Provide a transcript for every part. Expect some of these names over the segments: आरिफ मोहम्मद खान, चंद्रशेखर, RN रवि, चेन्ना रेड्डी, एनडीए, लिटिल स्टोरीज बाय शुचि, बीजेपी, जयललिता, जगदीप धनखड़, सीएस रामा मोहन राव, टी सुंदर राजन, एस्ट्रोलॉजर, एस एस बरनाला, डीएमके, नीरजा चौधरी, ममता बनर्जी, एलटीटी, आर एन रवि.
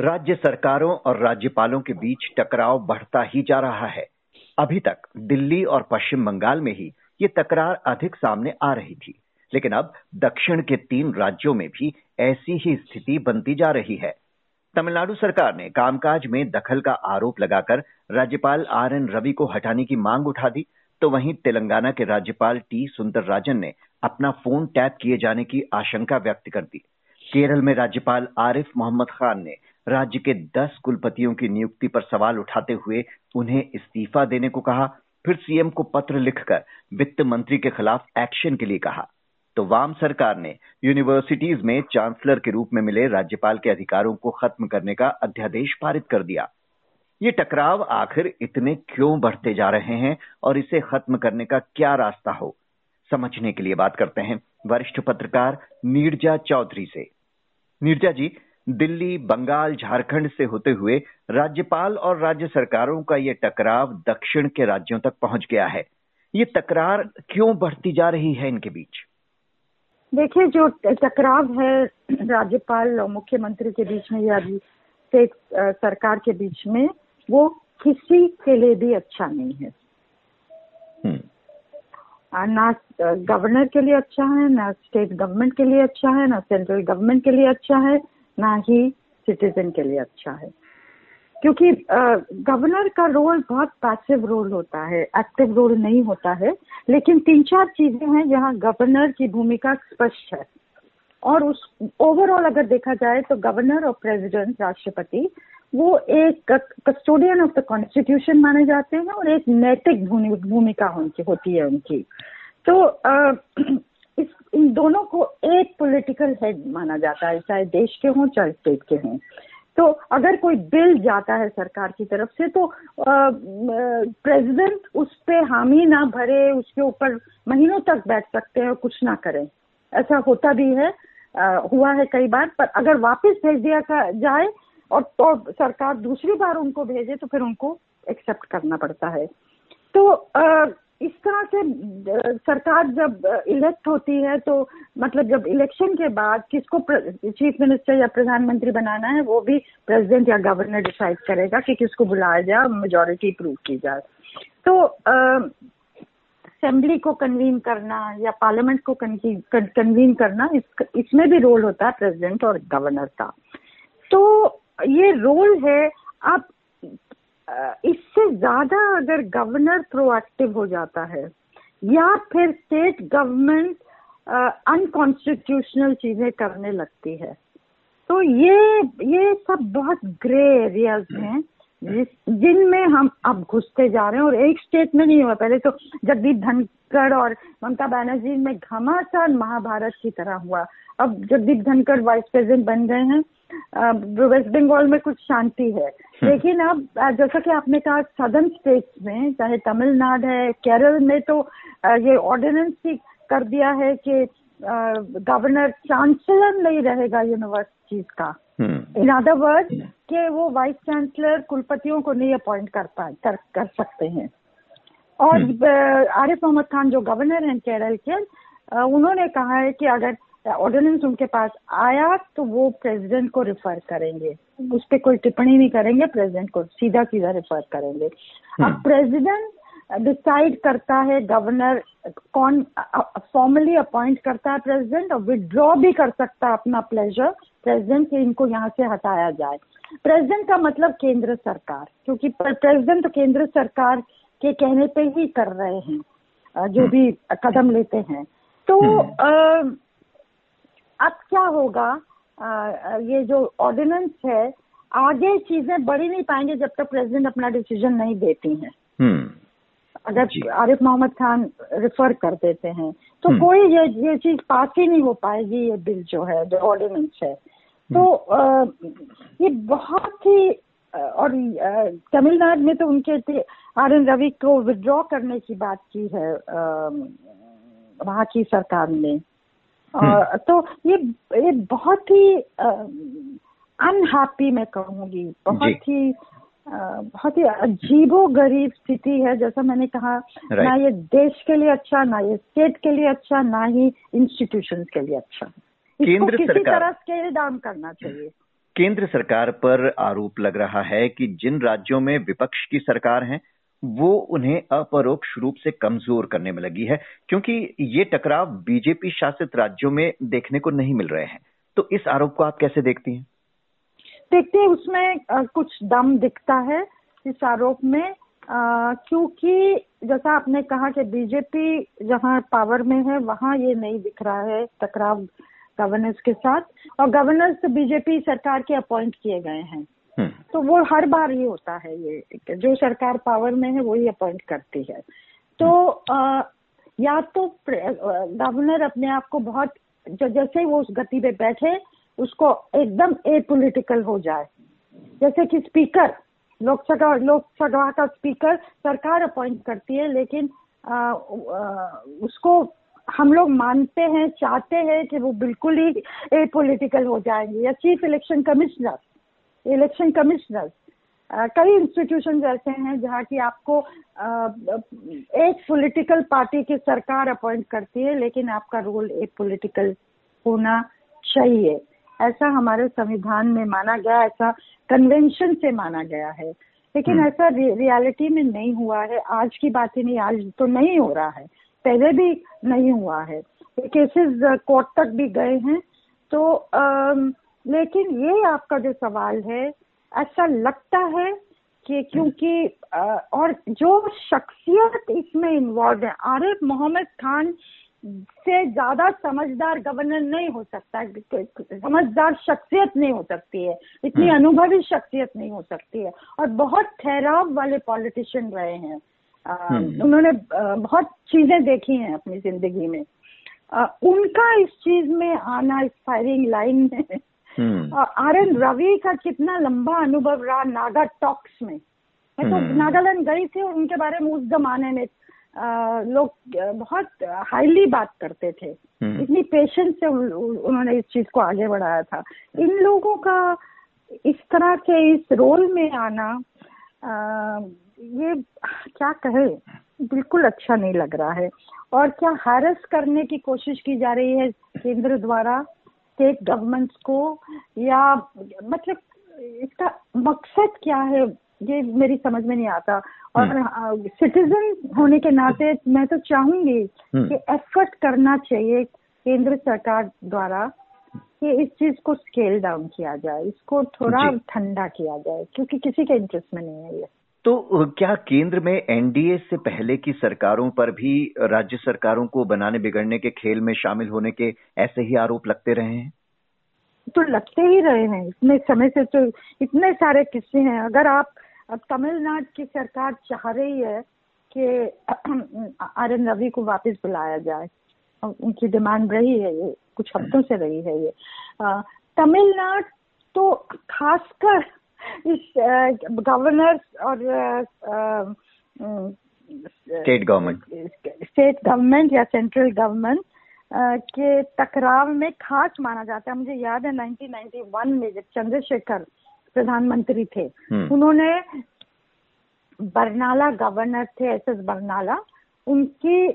राज्य सरकारों और राज्यपालों के बीच टकराव बढ़ता ही जा रहा है। अभी तक दिल्ली और पश्चिम बंगाल में ही ये तकरार अधिक सामने आ रही थी, लेकिन अब दक्षिण के 3 राज्यों में भी ऐसी ही स्थिति बनती जा रही है। तमिलनाडु सरकार ने कामकाज में दखल का आरोप लगाकर राज्यपाल RN रवि को हटाने की मांग उठा दी, तो वहीं तेलंगाना के राज्यपाल टी सुंदर राजन ने अपना फोन टैप किए जाने की आशंका व्यक्त कर दी। केरल में राज्यपाल आरिफ मोहम्मद खान ने राज्य के 10 कुलपतियों की नियुक्ति पर सवाल उठाते हुए उन्हें इस्तीफा देने को कहा, फिर सीएम को पत्र लिखकर वित्त मंत्री के खिलाफ एक्शन के लिए कहा। तो वाम सरकार ने यूनिवर्सिटीज में चांसलर के रूप में मिले राज्यपाल के अधिकारों को खत्म करने का अध्यादेश पारित कर दिया। ये टकराव आखिर इतने क्यों बढ़ते जा रहे हैं और इसे खत्म करने का क्या रास्ता हो, समझने के लिए बात करते हैं वरिष्ठ पत्रकार नीरजा चौधरी से। नीरजा जी, दिल्ली, बंगाल, झारखंड से होते हुए राज्यपाल और राज्य सरकारों का ये टकराव दक्षिण के राज्यों तक पहुंच गया है। ये तकरार क्यों बढ़ती जा रही है इनके बीच? देखिए, जो टकराव है राज्यपाल और मुख्यमंत्री के बीच में या स्टेट सरकार के बीच में, वो किसी के लिए भी अच्छा नहीं है। ना गवर्नर के लिए अच्छा है, ना स्टेट गवर्नमेंट के लिए अच्छा है, ना सेंट्रल गवर्नमेंट के लिए अच्छा है, ना ही सिटीजन के लिए अच्छा है। क्योंकि गवर्नर का रोल बहुत पैसिव रोल होता है, एक्टिव रोल नहीं होता है। लेकिन 3-4 चीजें हैं जहां गवर्नर की भूमिका स्पष्ट है, और उस ओवरऑल अगर देखा जाए तो गवर्नर और प्रेसिडेंट, राष्ट्रपति, वो एक कस्टोडियन ऑफ द कॉन्स्टिट्यूशन माने जाते हैं और एक नैतिक भूमिका होती है उनकी। तो इन दोनों को एक पॉलिटिकल हेड माना जाता है, चाहे देश के हों चाहे स्टेट के हों। तो अगर कोई बिल जाता है सरकार की तरफ से तो प्रेसिडेंट उस पर हामी ना भरे, उसके ऊपर महीनों तक बैठ सकते हैं और कुछ ना करें। ऐसा होता भी है, हुआ है कई बार। पर अगर वापस भेज दिया जाए और तो सरकार दूसरी बार उनको भेजे तो फिर उनको एक्सेप्ट करना पड़ता है। तो इस तरह से सरकार जब इलेक्ट होती है तो मतलब जब इलेक्शन के बाद किसको चीफ मिनिस्टर या प्रधानमंत्री बनाना है वो भी प्रेसिडेंट या गवर्नर डिसाइड करेगा कि किसको बुलाया जाए, मेजॉरिटी प्रूव की जाए। तो असेंबली को कन्वीन करना या पार्लियामेंट को कन्वीन करना, इसमें भी रोल होता है प्रेसिडेंट और गवर्नर का। तो ये रोल है। अब इससे ज्यादा अगर गवर्नर प्रोएक्टिव हो जाता है या फिर स्टेट गवर्नमेंट अनकॉन्स्टिट्यूशनल चीजें करने लगती है, तो ये सब बहुत ग्रे एरियाज हैं जिनमें हम अब घुसते जा रहे हैं। और एक स्टेट में नहीं हुआ, पहले तो जगदीप धनखड़ और ममता बनर्जी में घमासान महाभारत की तरह हुआ। अब जगदीप धनखड़ वाइस प्रेसिडेंट बन गए हैं, वेस्ट बंगाल में कुछ शांति है। लेकिन अब जैसा कि आपने कहा, सदर्न स्टेट्स में, चाहे तमिलनाडु है, केरल में तो ये ऑर्डिनेंस ही कर दिया है कि गवर्नर चांसलर नहीं रहेगा यूनिवर्सिटीज का। इन अदर वर्ड के वो वाइस चांसलर कुलपतियों को नहीं अपॉइंट कर सकते हैं। और आरिफ मोहम्मद खान जो गवर्नर हैं केरल के, उन्होंने कहा है कि अगर ऑर्डिनेंस उनके पास आया तो वो प्रेसिडेंट को रिफर करेंगे, उस पर कोई टिप्पणी नहीं करेंगे, प्रेसिडेंट को सीधा रिफर करेंगे। अब प्रेसिडेंट डिसाइड करता है, गवर्नर कौन फॉर्मली अपॉइंट करता है प्रेसिडेंट, और विड्रॉ भी कर सकता है अपना प्लेजर प्रेसिडेंट कि इनको यहाँ से हटाया जाए। प्रेसिडेंट का मतलब केंद्र सरकार, क्योंकि प्रेसिडेंट तो केंद्र सरकार के कहने पे ही कर रहे हैं जो भी कदम लेते हैं। तो अब क्या होगा, ये जो ऑर्डिनेंस है, आगे चीजें बढ़ ही नहीं पाएंगे जब तक प्रेसिडेंट अपना डिसीजन नहीं देती हैं। अगर आरिफ मोहम्मद खान रिफर कर देते हैं तो कोई ये चीज पास ही नहीं हो पाएगी, ये बिल जो है, जो ऑर्डिनेंस है। तो ये बहुत ही, और तमिलनाडु में तो उनके RN रवि को विड्रॉ करने की बात की है वहां की सरकार ने। तो ये बहुत ही अनहैप्पी, मैं कहूंगी, बहुत ही अजीबो गरीब स्थिति है। जैसा मैंने कहा, ना ये देश के लिए अच्छा, ना ये स्टेट के लिए अच्छा, ना ही इंस्टीट्यूशंस के लिए अच्छा। इसको किसी तरह स्केल डाउन करना चाहिए। केंद्र सरकार पर आरोप लग रहा है कि जिन राज्यों में विपक्ष की सरकार है वो उन्हें अपरोक्ष रूप से कमजोर करने में लगी है, क्योंकि ये टकराव बीजेपी शासित राज्यों में देखने को नहीं मिल रहे हैं। तो इस आरोप को आप कैसे देखती हैं? उसमें कुछ दम दिखता है इस आरोप में, क्योंकि जैसा आपने कहा कि बीजेपी जहां पावर में है वहां ये नहीं दिख रहा है टकराव गवर्नर्स के साथ, और गवर्नर्स बीजेपी सरकार के अपॉइंट किए गए हैं। तो वो हर बार ही होता है, ये जो सरकार पावर में है वही अपॉइंट करती है। तो या तो गवर्नर अपने आप को बहुत जैसे वो उस गति पे बैठे उसको एकदम एपॉलिटिकल हो जाए, जैसे कि स्पीकर लोकसभा का स्पीकर सरकार अपॉइंट करती है, लेकिन उसको हम लोग मानते हैं, चाहते हैं कि वो बिल्कुल ही एपॉलिटिकल हो जाएंगे। या चीफ इलेक्शन कमिश्नर, कई इंस्टीट्यूशन ऐसे हैं जहाँ की आपको एक पॉलिटिकल पार्टी की सरकार अपॉइंट करती है, लेकिन आपका रोल एक पॉलिटिकल होना चाहिए। ऐसा हमारे संविधान में माना गया, ऐसा कन्वेंशन से माना गया है, लेकिन ऐसा रियलिटी में नहीं हुआ है। आज की बात ही नहीं, आज तो नहीं हो रहा है, पहले भी नहीं हुआ है, केसेस कोर्ट तक भी गए हैं। तो लेकिन ये आपका जो सवाल है, ऐसा लगता है कि क्योंकि और जो शख्सियत इसमें इन्वॉल्व है, आरिफ मोहम्मद खान से ज्यादा समझदार गवर्नर नहीं हो सकता, समझदार शख्सियत नहीं हो सकती है, इतनी अनुभवी शख्सियत नहीं हो सकती है। और बहुत ठहराव वाले पॉलिटिशियन रहे हैं, उन्होंने बहुत चीजें देखी हैं अपनी जिंदगी में। उनका इस चीज में आना, इस फायरिंग लाइन में, आर एन रवि का कितना लंबा अनुभव रहा नागा टॉक्स में। मैं तो नागालैंड गई थी और उनके बारे में उस जमाने में लोग बहुत हाईली बात करते थे, इतनी पेशेंस से उन्होंने इस चीज को आगे बढ़ाया था। इन लोगों का इस तरह के इस रोल में आना, ये क्या कहे, बिल्कुल अच्छा नहीं लग रहा है। और क्या हैरेस करने की कोशिश की जा रही है केंद्र द्वारा स्टेट गवर्नमेंट्स को, या मतलब इसका मकसद क्या है, ये मेरी समझ में नहीं आता। और सिटीजन होने के नाते मैं तो चाहूंगी कि एफर्ट करना चाहिए केंद्र सरकार द्वारा कि इस चीज को स्केल डाउन किया जाए, इसको थोड़ा ठंडा किया जाए, क्योंकि किसी के इंटरेस्ट में नहीं है ये। तो क्या केंद्र में एनडीए से पहले की सरकारों पर भी राज्य सरकारों को बनाने बिगड़ने के खेल में शामिल होने के ऐसे ही आरोप लगते रहे हैं? तो लगते ही रहे हैं इतने समय से, तो इतने सारे किस्से हैं। अगर आप, अब तमिलनाडु की सरकार चाह रही है कि आर एन रवि को वापस बुलाया जाए, उनकी डिमांड रही है, ये कुछ हफ्तों से रही है ये। तमिलनाडु तो खासकर इस गवर्नर्स और स्टेट गवर्नमेंट या सेंट्रल गवर्नमेंट के टकराव में खास माना जाता है। मुझे याद है 1991 में जब चंद्रशेखर प्रधानमंत्री थे, उन्होंने बरनाला गवर्नर थे, एस एस बरनाला, उनकी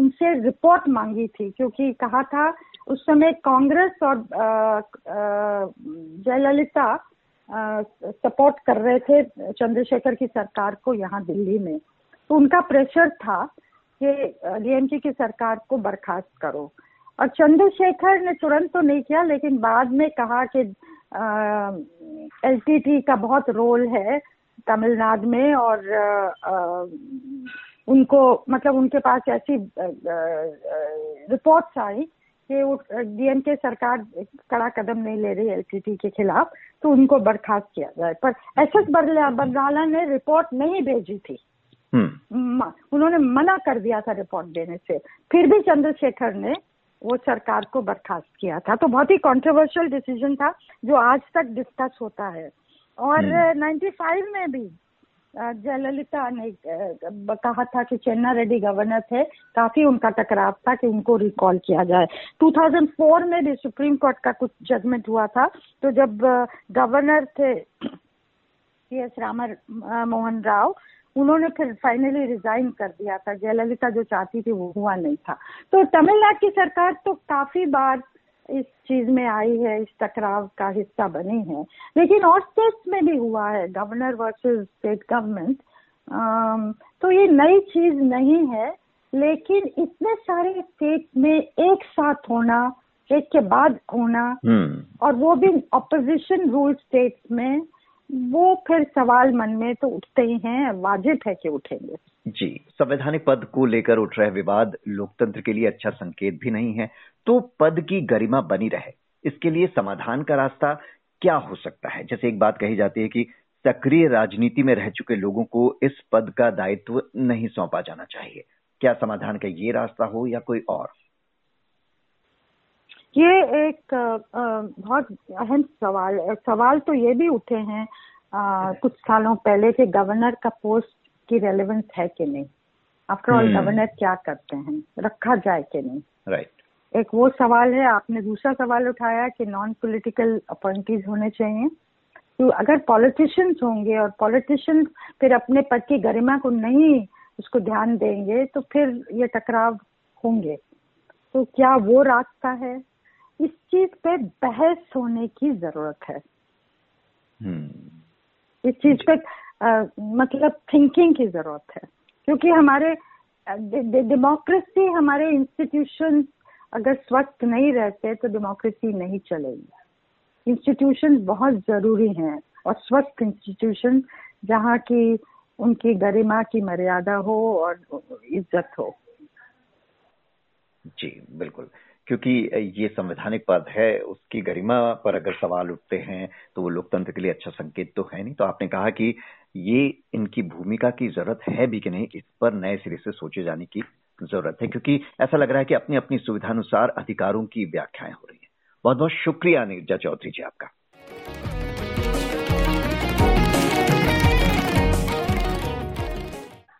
उनसे रिपोर्ट मांगी थी, क्योंकि कहा था उस समय कांग्रेस और जयललिता सपोर्ट कर रहे थे चंद्रशेखर की सरकार को यहाँ दिल्ली में। तो उनका प्रेशर था कि डीएमके की सरकार को बर्खास्त करो, और चंद्रशेखर ने तुरंत तो नहीं किया, लेकिन बाद में कहा कि एलटीटी का बहुत रोल है तमिलनाडु में, और उनको मतलब उनके पास ऐसी रिपोर्ट्स आई कि डीएमके सरकार कड़ा कदम नहीं ले रही एलटीटी के खिलाफ, तो उनको बर्खास्त किया जाए। पर एस एस बरनाला ने रिपोर्ट नहीं भेजी थी, उन्होंने मना कर दिया था रिपोर्ट देने से, फिर भी चंद्रशेखर ने वो सरकार को बर्खास्त किया था। तो बहुत ही कंट्रोवर्शियल डिसीजन था जो आज तक डिस्कस होता है। और 95 में भी जयललिता ने कहा था कि चेन्ना रेड्डी गवर्नर थे, काफी उनका टकराव था कि उनको रिकॉल किया जाए। 2004 में भी सुप्रीम कोर्ट का कुछ जजमेंट हुआ था, तो जब गवर्नर थे सीएस रामा मोहन राव, उन्होंने फिर फाइनली रिजाइन कर दिया था, जयललिता जो चाहती थी वो हुआ नहीं था। तो तमिलनाडु की सरकार तो काफी बार इस चीज में आई है, इस टकराव का हिस्सा बनी है। लेकिन और स्टेट्स में भी हुआ है, गवर्नर वर्सेस स्टेट गवर्नमेंट, तो ये नई चीज नहीं है। लेकिन इतने सारे स्टेट में एक साथ होना, एक के बाद होना, और वो भी ऑपोजिशन रूल स्टेट्स में, वो फिर सवाल मन में तो उठते ही हैं, वाजिब है कि उठेंगे। जी, संवैधानिक पद को लेकर उठ रहे विवाद लोकतंत्र के लिए अच्छा संकेत भी नहीं है। तो पद की गरिमा बनी रहे, इसके लिए समाधान का रास्ता क्या हो सकता है? जैसे एक बात कही जाती है कि सक्रिय राजनीति में रह चुके लोगों को इस पद का दायित्व नहीं सौंपा जाना चाहिए, क्या समाधान का ये रास्ता हो या कोई और? ये एक बहुत अहम सवाल तो ये भी उठे हैं कुछ सालों पहले कि गवर्नर का पोस्ट की रेलेवेंस है कि नहीं, आफ्टर ऑल गवर्नर क्या करते हैं, रखा जाए कि नहीं, राइट। एक वो सवाल है। आपने दूसरा सवाल उठाया कि नॉन पॉलिटिकल अपॉइंटीज होने चाहिए, तो अगर पॉलिटिशियंस होंगे और पॉलिटिशियंस फिर अपने पद की गरिमा को नहीं, उसको ध्यान देंगे, तो फिर ये टकराव होंगे। तो क्या वो रास्ता है? इस चीज पे बहस होने की जरूरत है। इस चीज पे मतलब थिंकिंग की जरूरत है, क्योंकि हमारे डेमोक्रेसी, हमारे इंस्टीट्यूशन अगर स्वस्थ नहीं रहते तो डेमोक्रेसी नहीं चलेगी। इंस्टीट्यूशन बहुत जरूरी हैं, और स्वस्थ इंस्टीट्यूशन जहाँ की उनकी गरिमा की मर्यादा हो और इज्जत हो। जी बिल्कुल, क्योंकि ये संवैधानिक पद है, उसकी गरिमा पर अगर सवाल उठते हैं तो वो लोकतंत्र के लिए अच्छा संकेत तो है नहीं। तो आपने कहा कि ये इनकी भूमिका की जरूरत है भी कि नहीं, इस पर नए सिरे से सोचे जाने की जरूरत है, क्योंकि ऐसा लग रहा है कि अपनी अपनी सुविधानुसार अधिकारों की व्याख्याएं हो रही है। बहुत बहुत शुक्रिया नीरजा चौधरी जी आपका।